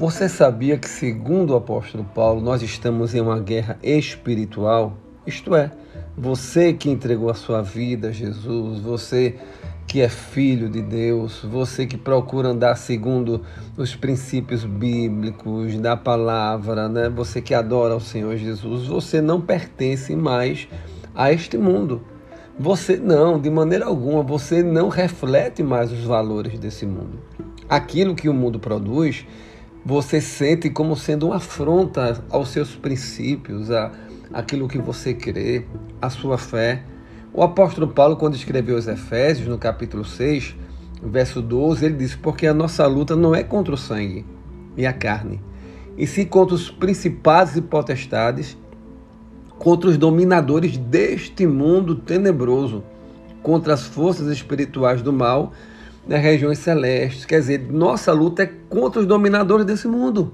Você sabia que, segundo o apóstolo Paulo, nós estamos em uma guerra espiritual? Isto é, você que entregou a sua vida a Jesus, você que é filho de Deus, você que procura andar segundo os princípios bíblicos da palavra, né? Você que adora ao Senhor Jesus, você não pertence mais a este mundo. Você não, de maneira alguma, você não reflete mais os valores desse mundo. Aquilo que o mundo produz, você sente como sendo uma afronta aos seus princípios, aquilo que você crê, a sua fé. O apóstolo Paulo, quando escreveu aos Efésios, no capítulo 6, verso 12, ele diz: porque a nossa luta não é contra o sangue e a carne, e sim contra os principados e potestades, contra os dominadores deste mundo tenebroso, contra as forças espirituais do mal nas regiões celestes. Quer dizer, nossa luta é contra os dominadores desse mundo.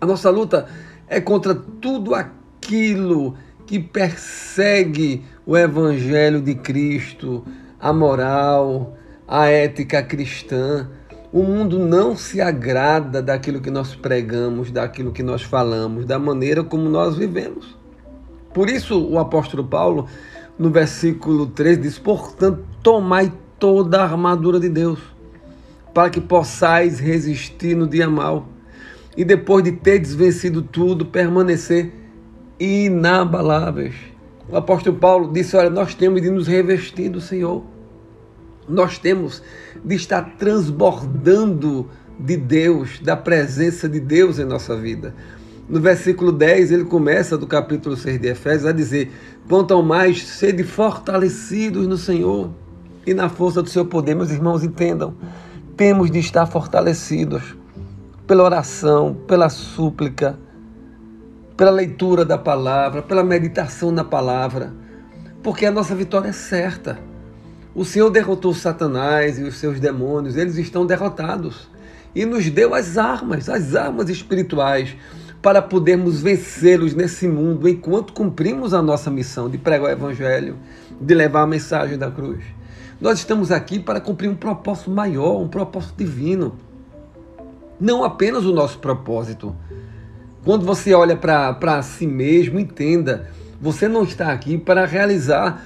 A nossa luta é contra tudo aquilo que persegue o Evangelho de Cristo, a moral, a ética cristã. O mundo não se agrada daquilo que nós pregamos, daquilo que nós falamos, da maneira como nós vivemos. Por isso, o apóstolo Paulo, no versículo 3, diz: portanto, tomai toda a armadura de Deus, para que possais resistir no dia mau, e depois de terdes vencido tudo, permanecer inabaláveis. O apóstolo Paulo disse: olha, nós temos de nos revestir do Senhor, nós temos de estar transbordando de Deus, da presença de Deus em nossa vida. No versículo 10, ele começa do capítulo 6 de Efésios a dizer: quanto ao mais, sede fortalecidos no Senhor e na força do seu poder. Meus irmãos, entendam, temos de estar fortalecidos pela oração, pela súplica, pela leitura da palavra, pela meditação na palavra, porque a nossa vitória é certa. O Senhor derrotou Satanás e os seus demônios, eles estão derrotados, e nos deu as armas espirituais, para podermos vencê-los nesse mundo, enquanto cumprimos a nossa missão de pregar o Evangelho, de levar a mensagem da cruz. Nós estamos aqui para cumprir um propósito maior, um propósito divino, não apenas o nosso propósito. Quando você olha para si mesmo, entenda, você não está aqui para realizar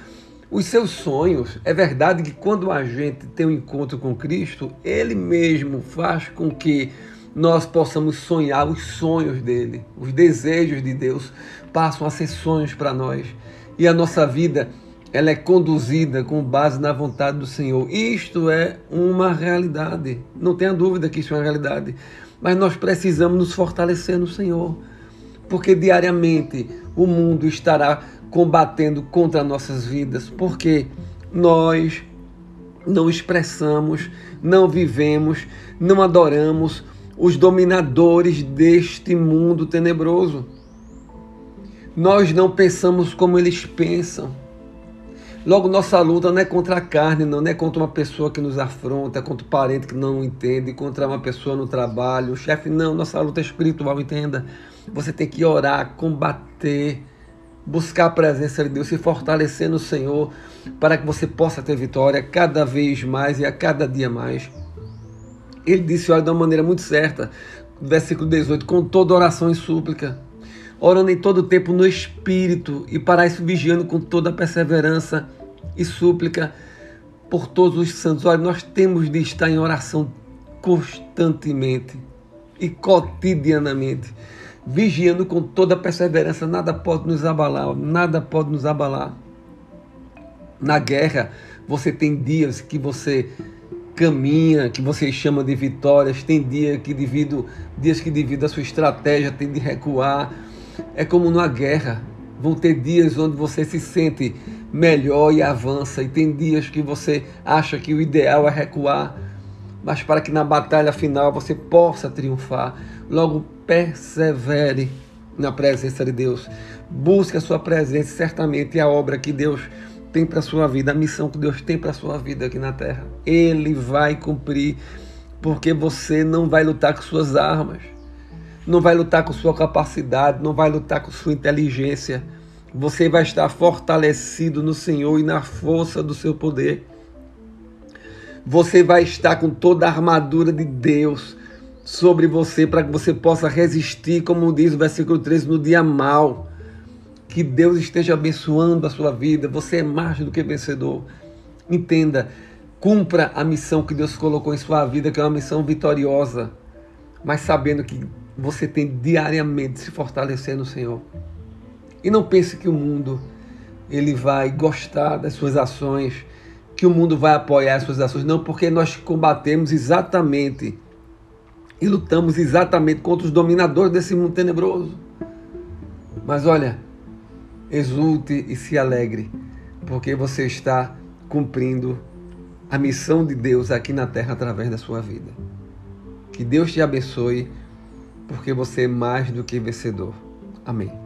os seus sonhos. É verdade que quando a gente tem um encontro com Cristo, Ele mesmo faz com que nós possamos sonhar os sonhos dEle. Os desejos de Deus passam a ser sonhos para nós. E a nossa vida, ela é conduzida com base na vontade do Senhor. Isto é uma realidade. Não tenha dúvida que isso é uma realidade. Mas nós precisamos nos fortalecer no Senhor, porque diariamente o mundo estará combatendo contra nossas vidas, porque nós não expressamos, não vivemos, não adoramos os dominadores deste mundo tenebroso. Nós não pensamos como eles pensam. Logo, nossa luta não é contra a carne, não é contra uma pessoa que nos afronta, contra um parente que não entende, contra uma pessoa no trabalho, o chefe, não. Nossa luta é espiritual, entenda. Você tem que orar, combater, buscar a presença de Deus, se fortalecer no Senhor, para que você possa ter vitória cada vez mais e a cada dia mais. Ele disse, olha, de uma maneira muito certa, versículo 18, com toda oração e súplica, orando em todo tempo no Espírito, e para isso vigiando com toda a perseverança e súplica por todos os santos. Olha, nós temos de estar em oração constantemente e cotidianamente, vigiando com toda a perseverança. Nada pode nos abalar, nada pode nos abalar. Na guerra, você tem dias que você caminha, que você chama de vitórias, tem dias que devido à sua estratégia tem de recuar. É como numa guerra, vão ter dias onde você se sente melhor e avança, e tem dias que você acha que o ideal é recuar, mas para que na batalha final você possa triunfar, logo persevere na presença de Deus, busque a sua presença, certamente a obra que Deus tem para a sua vida, a missão que Deus tem para a sua vida aqui na terra, Ele vai cumprir, porque você não vai lutar com suas armas, não vai lutar com sua capacidade, não vai lutar com sua inteligência. Você vai estar fortalecido no Senhor e na força do seu poder. Você vai estar com toda a armadura de Deus sobre você para que você possa resistir, como diz o versículo 13, no dia mau. Que Deus esteja abençoando a sua vida. Você é mais do que vencedor. Entenda, cumpra a missão que Deus colocou em sua vida, que é uma missão vitoriosa, mas sabendo que você tem diariamente se fortalecer no Senhor. E não pense que o mundo ele vai gostar das suas ações, que o mundo vai apoiar as suas ações. Não, porque nós combatemos exatamente e lutamos exatamente contra os dominadores desse mundo tenebroso. Mas olha, exulte e se alegre, porque você está cumprindo a missão de Deus aqui na terra através da sua vida. Que Deus te abençoe, porque você é mais do que vencedor. Amém.